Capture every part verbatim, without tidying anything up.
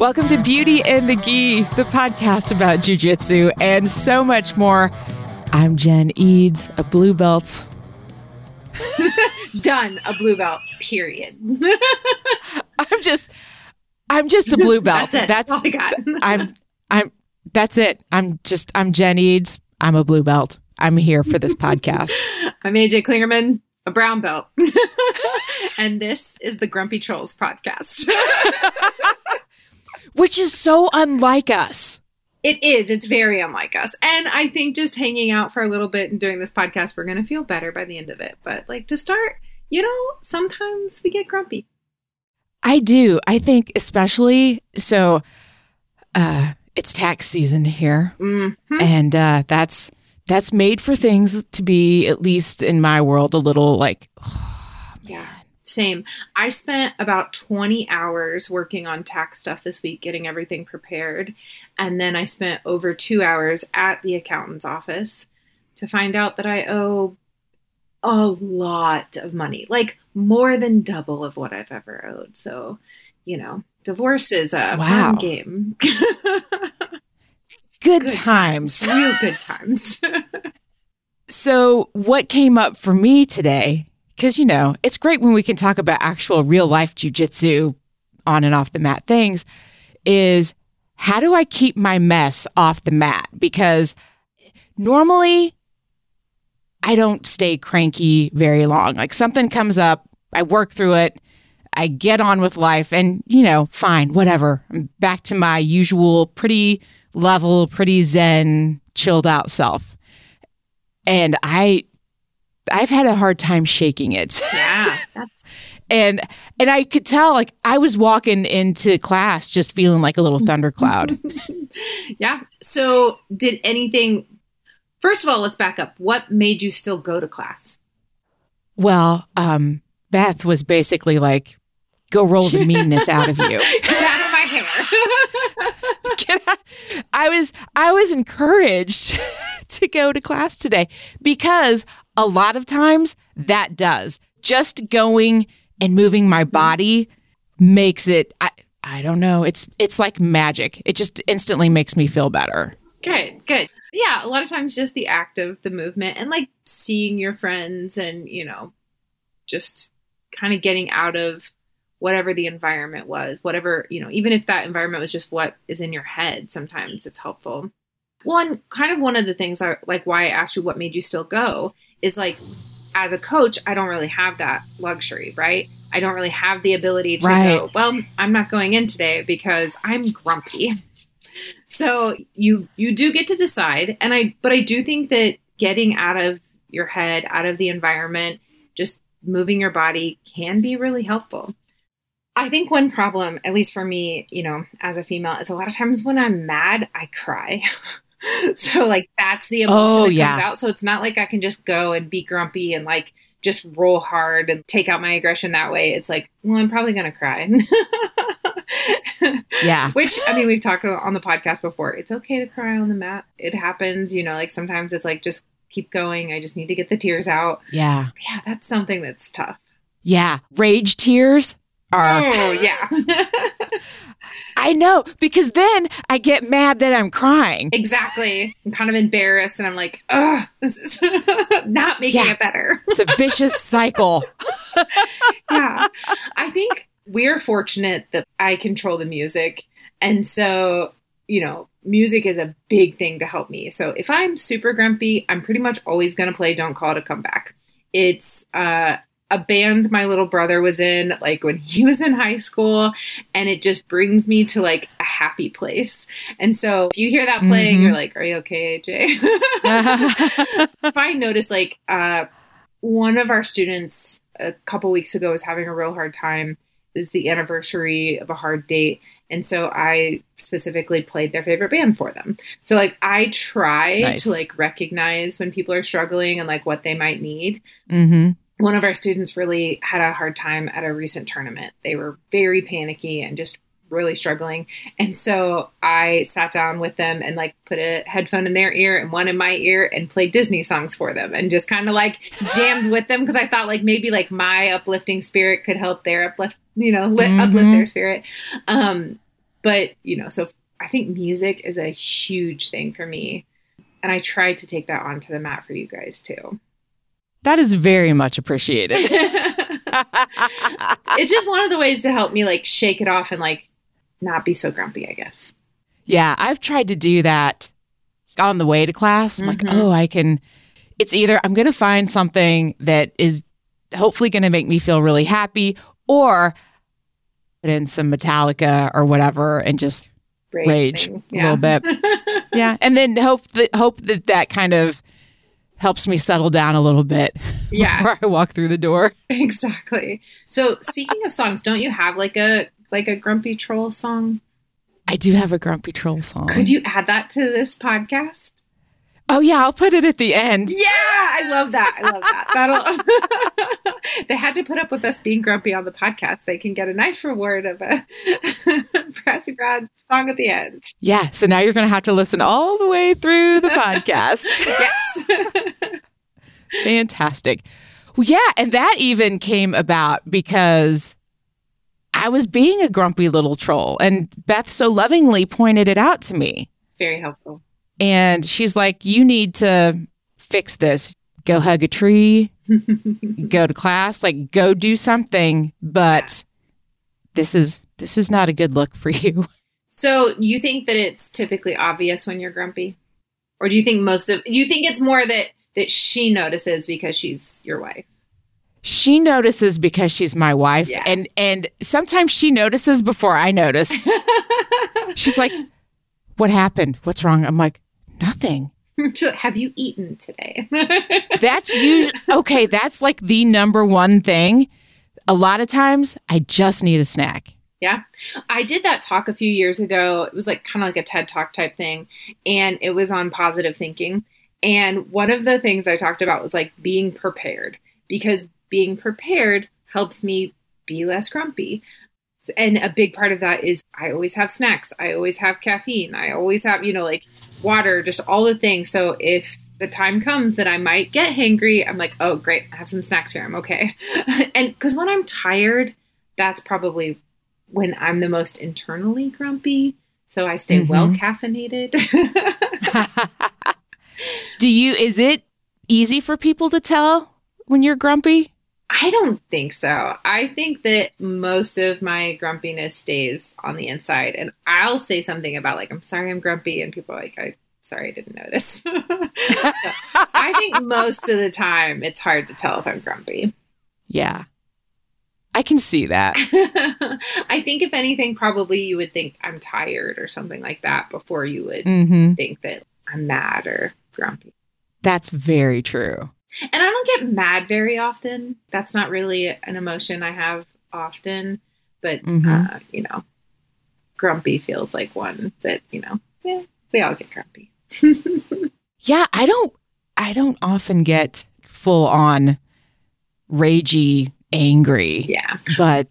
Welcome to Beauty and the Gi, the podcast about jiu-jitsu and so much more. I'm Jen Eads, a blue belt. Done. A blue belt, period. I'm just, I'm just a blue belt. That's it. That's, that's all I got. I'm, I'm, that's it. I'm just, I'm Jen Eads. I'm a blue belt. I'm here for this podcast. I'm A J Klingerman, a brown belt. And this is the Grumpy Trolls podcast. Which is so unlike us. It is. It's very unlike us. And I think just hanging out for a little bit and doing this podcast, we're going to feel better by the end of it. But like to start, you know, sometimes we get grumpy. I do. I think especially so uh, it's tax season here. Mm-hmm. And uh, that's that's made for things to be, at least in my world, a little like, oh, yeah. Same. I spent about twenty hours working on tax stuff this week, getting everything prepared. And then I spent over two hours at the accountant's office to find out that I owe a lot of money, like more than double of what I've ever owed. So, you know, divorce is a wow. fun game. good, good times. times. Real good times. So what came up for me today? Because, you know, it's great when we can talk about actual real life jujitsu on and off the mat things is how do I keep my mess off the mat? Because normally I don't stay cranky very long. Like something comes up, I work through it, I get on with life and, you know, fine, whatever. I'm back to my usual pretty level, pretty zen, chilled out self. And I... I've had a hard time shaking it. Yeah. That's... and and I could tell, like, I was walking into class just feeling like a little thundercloud. Yeah. So did anything, first of all, let's back up. What made you still go to class? Well, um, Beth was basically like, go roll the meanness out of you. Get out of my hair. Get out. I was, I was encouraged to go to class today because a lot of times that does. Just going and moving my body makes it, I, I don't know, it's it's like magic. It just instantly makes me feel better. Good, good. Yeah, a lot of times just the act of the movement and like seeing your friends and, you know, just kind of getting out of whatever the environment was, whatever, you know, even if that environment was just what is in your head, sometimes it's helpful. Well, and kind of one of the things, I, like why I asked you what made you still go is like, as a coach, I don't really have that luxury, right? I don't really have the ability to right. go, well, I'm not going in today because I'm grumpy. So you you do get to decide. And I, but I do think that getting out of your head, out of the environment, just moving your body can be really helpful. I think one problem, at least for me, you know, as a female, is a lot of times when I'm mad, I cry. So like that's the emotion oh, that yeah. comes out. So it's not like I can just go and be grumpy and like just roll hard and take out my aggression that way. It's like, well, I'm probably going to cry. Yeah. Which, I mean, we've talked on the podcast before. It's okay to cry on the mat. It happens, you know, like sometimes it's like, just keep going. I just need to get the tears out. Yeah. Yeah. That's something that's tough. Yeah. Rage tears. Are. Oh, yeah. I know, because then I get mad that I'm crying. Exactly. I'm kind of embarrassed and I'm like, ugh, this is not making yeah. it better. It's a vicious cycle. Yeah. I think we're fortunate that I control the music. And so, you know, music is a big thing to help me. So if I'm super grumpy, I'm pretty much always going to play Don't Call It a Comeback. It's, uh, a band my little brother was in, like when he was in high school, and it just brings me to like a happy place. And so if you hear that playing, mm-hmm. you're like, are you okay, A J? If I noticed like uh, one of our students a couple weeks ago was having a real hard time. It was the anniversary of a hard date. And so I specifically played their favorite band for them. So like I try nice. to like recognize when people are struggling and like what they might need. Mm-hmm. One of our students really had a hard time at a recent tournament. They were very panicky and just really struggling. And so I sat down with them and like put a headphone in their ear and one in my ear and played Disney songs for them and just kind of like jammed with them. Cause I thought like maybe like my uplifting spirit could help their uplift, you know, li- mm-hmm. uplift their spirit. Um, But, you know, so I think music is a huge thing for me. And I try to take that onto the mat for you guys, too. That is very much appreciated. It's just one of the ways to help me, like, shake it off and, like, not be so grumpy, I guess. Yeah, I've tried to do that on the way to class. I'm mm-hmm. like, oh, I can. It's either I'm going to find something that is hopefully going to make me feel really happy, or put in some Metallica or whatever and just rage, rage yeah. a little bit. Yeah. And then hope that, hope that that kind of helps me settle down a little bit yeah. before I walk through the door. Exactly. So speaking of songs, don't you have like a like a grumpy troll song? I do have a grumpy troll song. Could you add that to this podcast? Oh, yeah. I'll put it at the end. Yeah. I love that. I love that. That'll. They had to put up with us being grumpy on the podcast. They can get a nice reward of a Brassy Brad song at the end. Yeah. So now you're going to have to listen all the way through the podcast. Yes. Fantastic. Well, yeah. And that even came about because I was being a grumpy little troll, and Beth so lovingly pointed it out to me. It's very helpful. And she's like, you need to fix this. Go hug a tree, go to class, like go do something. But this is this is not a good look for you. So you think that it's typically obvious when you're grumpy? Or do you think most of you think it's more that that she notices because she's your wife? She notices because she's my wife. Yeah. And and sometimes she notices before I notice. She's like, what happened? What's wrong? I'm like, nothing. Have you eaten today? That's usually, okay, that's like the number one thing. A lot of times, I just need a snack. Yeah. I did that talk a few years ago. It was like kind of like a TED Talk type thing. And it was on positive thinking. And one of the things I talked about was like being prepared. Because being prepared helps me be less grumpy. And a big part of that is I always have snacks. I always have caffeine. I always have, you know, like water, just all the things. So if the time comes that I might get hangry, I'm like, oh, great. I have some snacks here. I'm okay. And because when I'm tired, that's probably when I'm the most internally grumpy. So I stay mm-hmm. well caffeinated. Do you, is it easy for people to tell when you're grumpy? I don't think so. I think that most of my grumpiness stays on the inside, and I'll say something about like, I'm sorry, I'm grumpy. And people are like, I'm sorry, I didn't notice. So, I think most of the time it's hard to tell if I'm grumpy. Yeah. I can see that. I think if anything, probably you would think I'm tired or something like that before you would mm-hmm. think that I'm mad or grumpy. That's very true. And I don't get mad very often. That's not really an emotion I have often. But, mm-hmm. uh, you know, grumpy feels like one that, you know, yeah, we all get grumpy. Yeah, I don't I don't often get full on ragey, angry. Yeah. But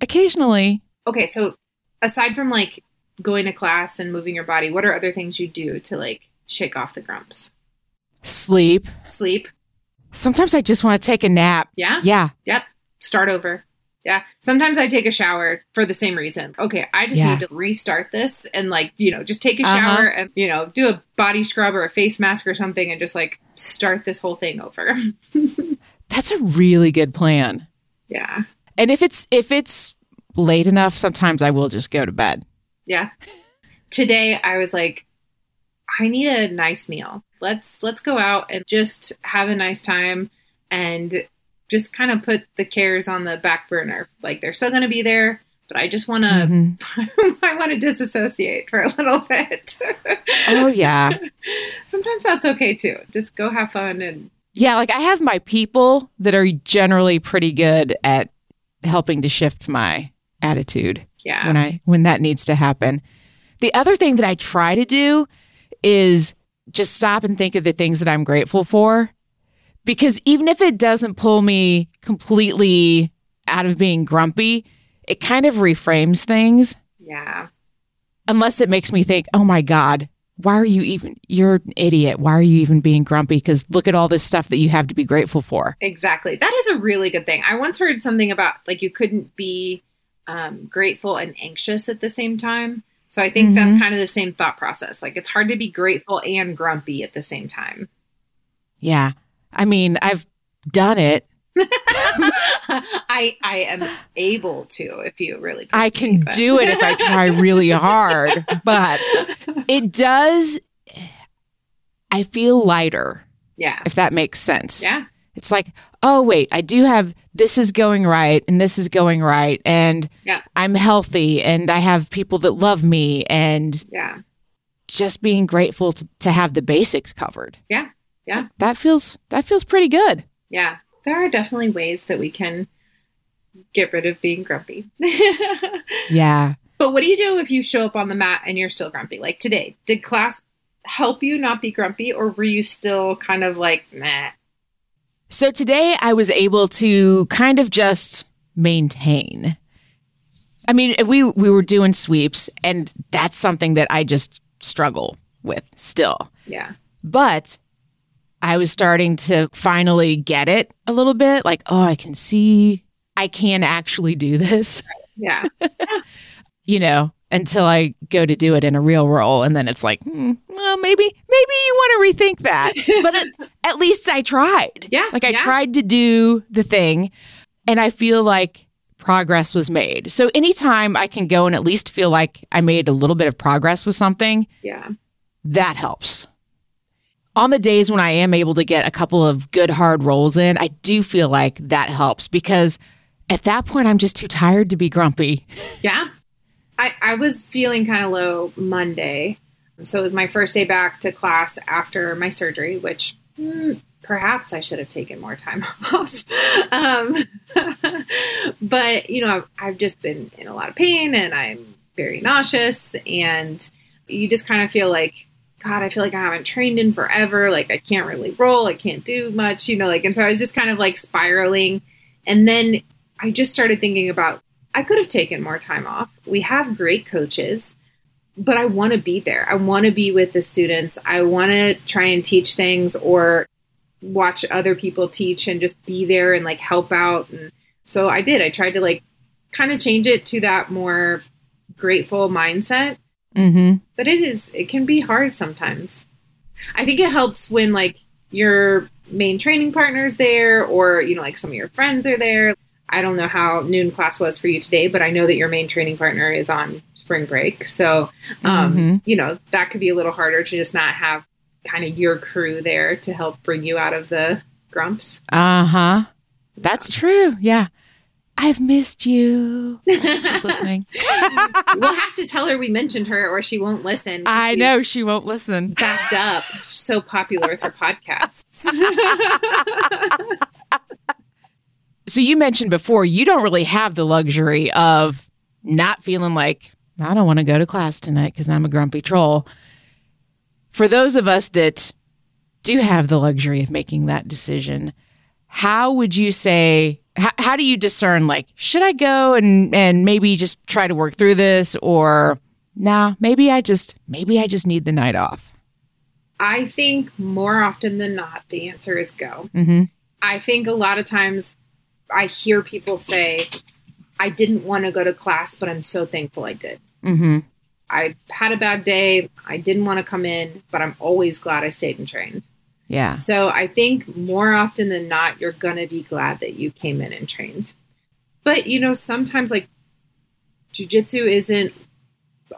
occasionally. Okay. So aside from like going to class and moving your body, what are other things you do to like shake off the grumps? Sleep. Sleep. Sometimes I just want to take a nap. Yeah? Yeah. Yep. Start over. Yeah. Sometimes I take a shower for the same reason. Okay, I just yeah. need to restart this and like, you know, just take a shower uh-huh. and, you know, do a body scrub or a face mask or something and just like start this whole thing over. That's a really good plan. Yeah. And if it's if it's late enough, sometimes I will just go to bed. Yeah. Today I was like, I need a nice meal. Let's let's go out and just have a nice time and just kind of put the cares on the back burner. Like they're still going to be there, but I just want to mm-hmm. I want to disassociate for a little bit. Oh yeah. Sometimes that's okay too. Just go have fun and yeah, like I have my people that are generally pretty good at helping to shift my attitude. Yeah. When I when that needs to happen. The other thing that I try to do is just stop and think of the things that I'm grateful for. Because even if it doesn't pull me completely out of being grumpy, it kind of reframes things. Yeah. Unless it makes me think, oh my God, why are you even, you're an idiot. Why are you even being grumpy? Because look at all this stuff that you have to be grateful for. Exactly. That is a really good thing. I once heard something about like you couldn't be um, grateful and anxious at the same time. So I think mm-hmm. that's kind of the same thought process. Like, it's hard to be grateful and grumpy at the same time. Yeah. I mean, I've done it. I I am able to, if you really can. I can me, but... do it if I try really hard, but it does, I feel lighter. Yeah. If that makes sense. Yeah. It's like, oh, wait, I do have, this is going right and this is going right. And yeah. I'm healthy and I have people that love me and yeah. just being grateful to, to have the basics covered. Yeah. Yeah. That, that feels, that feels pretty good. Yeah. There are definitely ways that we can get rid of being grumpy. Yeah. But what do you do if you show up on the mat and you're still grumpy? Like today, did class help you not be grumpy, or were you still kind of like, meh? So today I was able to kind of just maintain. I mean, we, we were doing sweeps, and that's something that I just struggle with still. Yeah. But I was starting to finally get it a little bit. Like, oh, I can see I can actually do this. Yeah. yeah. You know, until I go to do it in a real role. And then it's like, hmm, well, maybe, maybe you want to rethink that. But at, at least I tried. Yeah. Like I yeah. tried to do the thing, and I feel like progress was made. So anytime I can go and at least feel like I made a little bit of progress with something. Yeah. That helps. On the days when I am able to get a couple of good hard rolls in, I do feel like that helps, because at that point, I'm just too tired to be grumpy. Yeah. I, I was feeling kind of low Monday. So it was my first day back to class after my surgery, which hmm, perhaps I should have taken more time off. Um, but, you know, I've, I've just been in a lot of pain, and I'm very nauseous, and you just kind of feel like, God, I feel like I haven't trained in forever. Like, I can't really roll. I can't do much, you know, like, and so I was just kind of like spiraling. And then I just started thinking about, I could have taken more time off. We have great coaches, but I want to be there. I want to be with the students. I want to try and teach things or watch other people teach and just be there and like help out. And so I did, I tried to like kind of change it to that more grateful mindset. Mm-hmm. But it is, it can be hard sometimes. I think it helps when like your main training partner's there, or, you know, like some of your friends are there. I don't know how noon class was for you today, but I know that your main training partner is on spring break. So, um, mm-hmm. you know, that could be a little harder to just not have kind of your crew there to help bring you out of the grumps. Uh-huh. That's true. Yeah. I've missed you. She's listening. We'll have to tell her we mentioned her, or she won't listen. I know she won't listen. Backed up. She's so popular with her podcasts. So you mentioned before, you don't really have the luxury of not feeling like, I don't want to go to class tonight because I'm a grumpy troll. For those of us that do have the luxury of making that decision, how would you say... How, how do you discern, like, should I go and, and maybe just try to work through this, or nah, maybe I just, maybe I just need the night off? I think more often than not, the answer is go. Mm-hmm. I think a lot of times I hear people say, I didn't want to go to class, but I'm so thankful I did. Mm-hmm. I had a bad day. I didn't want to come in, but I'm always glad I stayed and trained. Yeah. So I think more often than not, you're going to be glad that you came in and trained. But, you know, sometimes like jujitsu isn't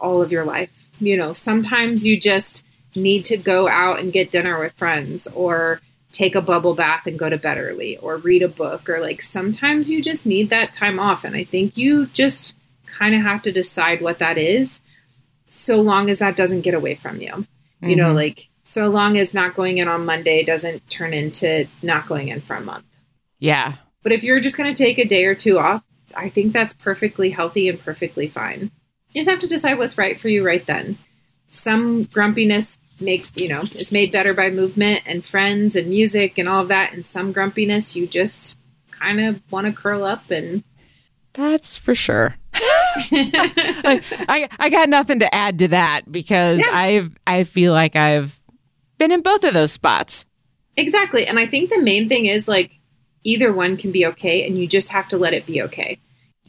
all of your life. You know, sometimes you just need to go out and get dinner with friends, or take a bubble bath and go to bed early, or read a book, or like sometimes you just need that time off. And I think you just kind of have to decide what that is, so long as that doesn't get away from you. Mm-hmm. You know, like. So long as not going in on Monday doesn't turn into not going in for a month. Yeah. But if you're just going to take a day or two off, I think that's perfectly healthy and perfectly fine. You just have to decide what's right for you right then. Some grumpiness makes, you know, is made better by movement and friends and music and all of that. And some grumpiness, you just kind of want to curl up and... That's for sure. I, I I got nothing to add to that, because yeah. I've I feel like I've been in both of those spots. Exactly. And I think the main thing is like either one can be okay, and you just have to let it be okay.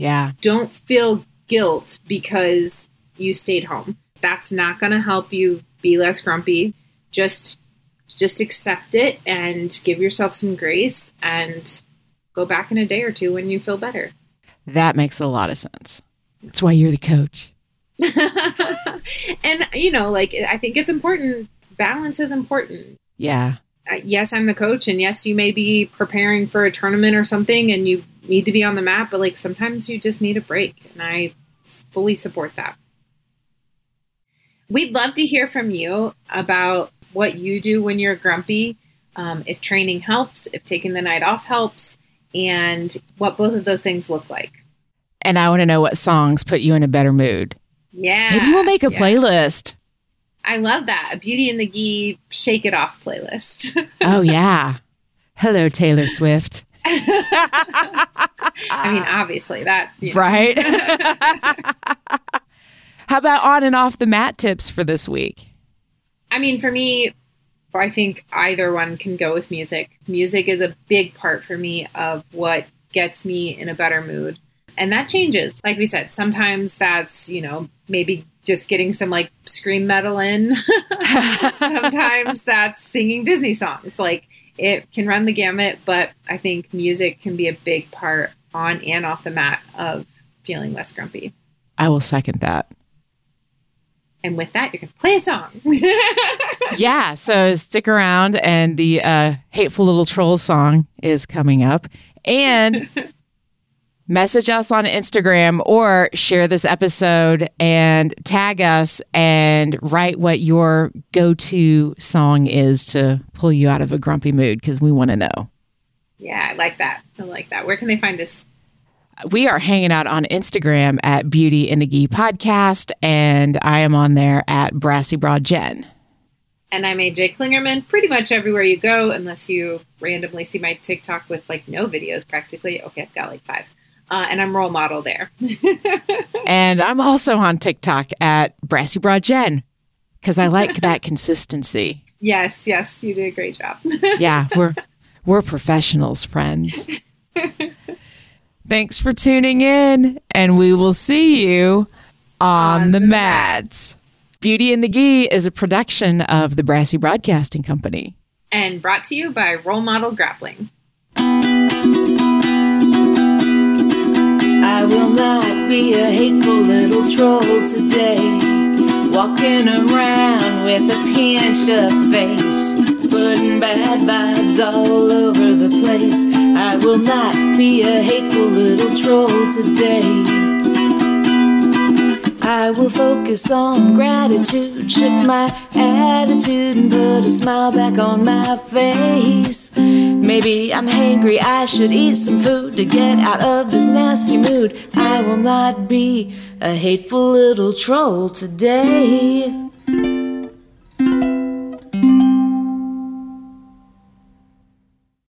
Yeah. Don't feel guilt because you stayed home. That's not going to help you be less grumpy. Just just accept it and give yourself some grace and go back in a day or two when you feel better. That makes a lot of sense. That's why you're the coach. And, you know, like, I think it's important. Balance is important. Yeah. Uh, yes, I'm the coach. And yes, you may be preparing for a tournament or something and you need to be on the map. But, like, sometimes you just need a break. And I fully support that. We'd love to hear from you about what you do when you're grumpy, um, if training helps, if taking the night off helps, and what both of those things look like. And I want to know what songs put you in a better mood. Yeah. Maybe we'll make a yeah. playlist. I love that. A Beauty and the Gi Shake It Off playlist. Oh, yeah. Hello, Taylor Swift. I mean, obviously that. You know. Right? How about on and off the mat tips for this week? I mean, for me, I think either one can go with music. Music is a big part for me of what gets me in a better mood. And that changes. Like we said, sometimes that's, you know, maybe just getting some like scream metal in. Sometimes that's singing Disney songs. Like it can run the gamut, but I think music can be a big part on and off the mat of feeling less grumpy. I will second that. And with that, you can play a song. Yeah. So stick around. And the uh, Hateful Little Troll song is coming up. And message us on Instagram or share this episode and tag us and write what your go-to song is to pull you out of a grumpy mood, because we want to know. Yeah, I like that. I like that. Where can they find us? We are hanging out on Instagram at Beauty and the Gi Podcast, and I am on there at Brassy Broad Jen. And I'm A J Klingerman, pretty much everywhere you go, unless you randomly see my TikTok with like no videos practically. Okay, I've got like five. Uh, and I'm Role Model there. And I'm also on TikTok at Brassy Broad Jen, because I like that consistency. Yes, yes, you did a great job. Yeah, we're we're professionals, friends. Thanks for tuning in, and we will see you on, on the, the mats. Beauty and the Gi is a production of the Brassy Broadcasting Company. And brought to you by Role Model Grappling. I will not be a hateful little troll today, walking around with a pinched up face, putting bad vibes all over the place. I will not be a hateful little troll today. I will focus on gratitude, shift my attitude, and put a smile back on my face. Maybe I'm hangry, I should eat some food to get out of this nasty mood. I will not be a hateful little troll today.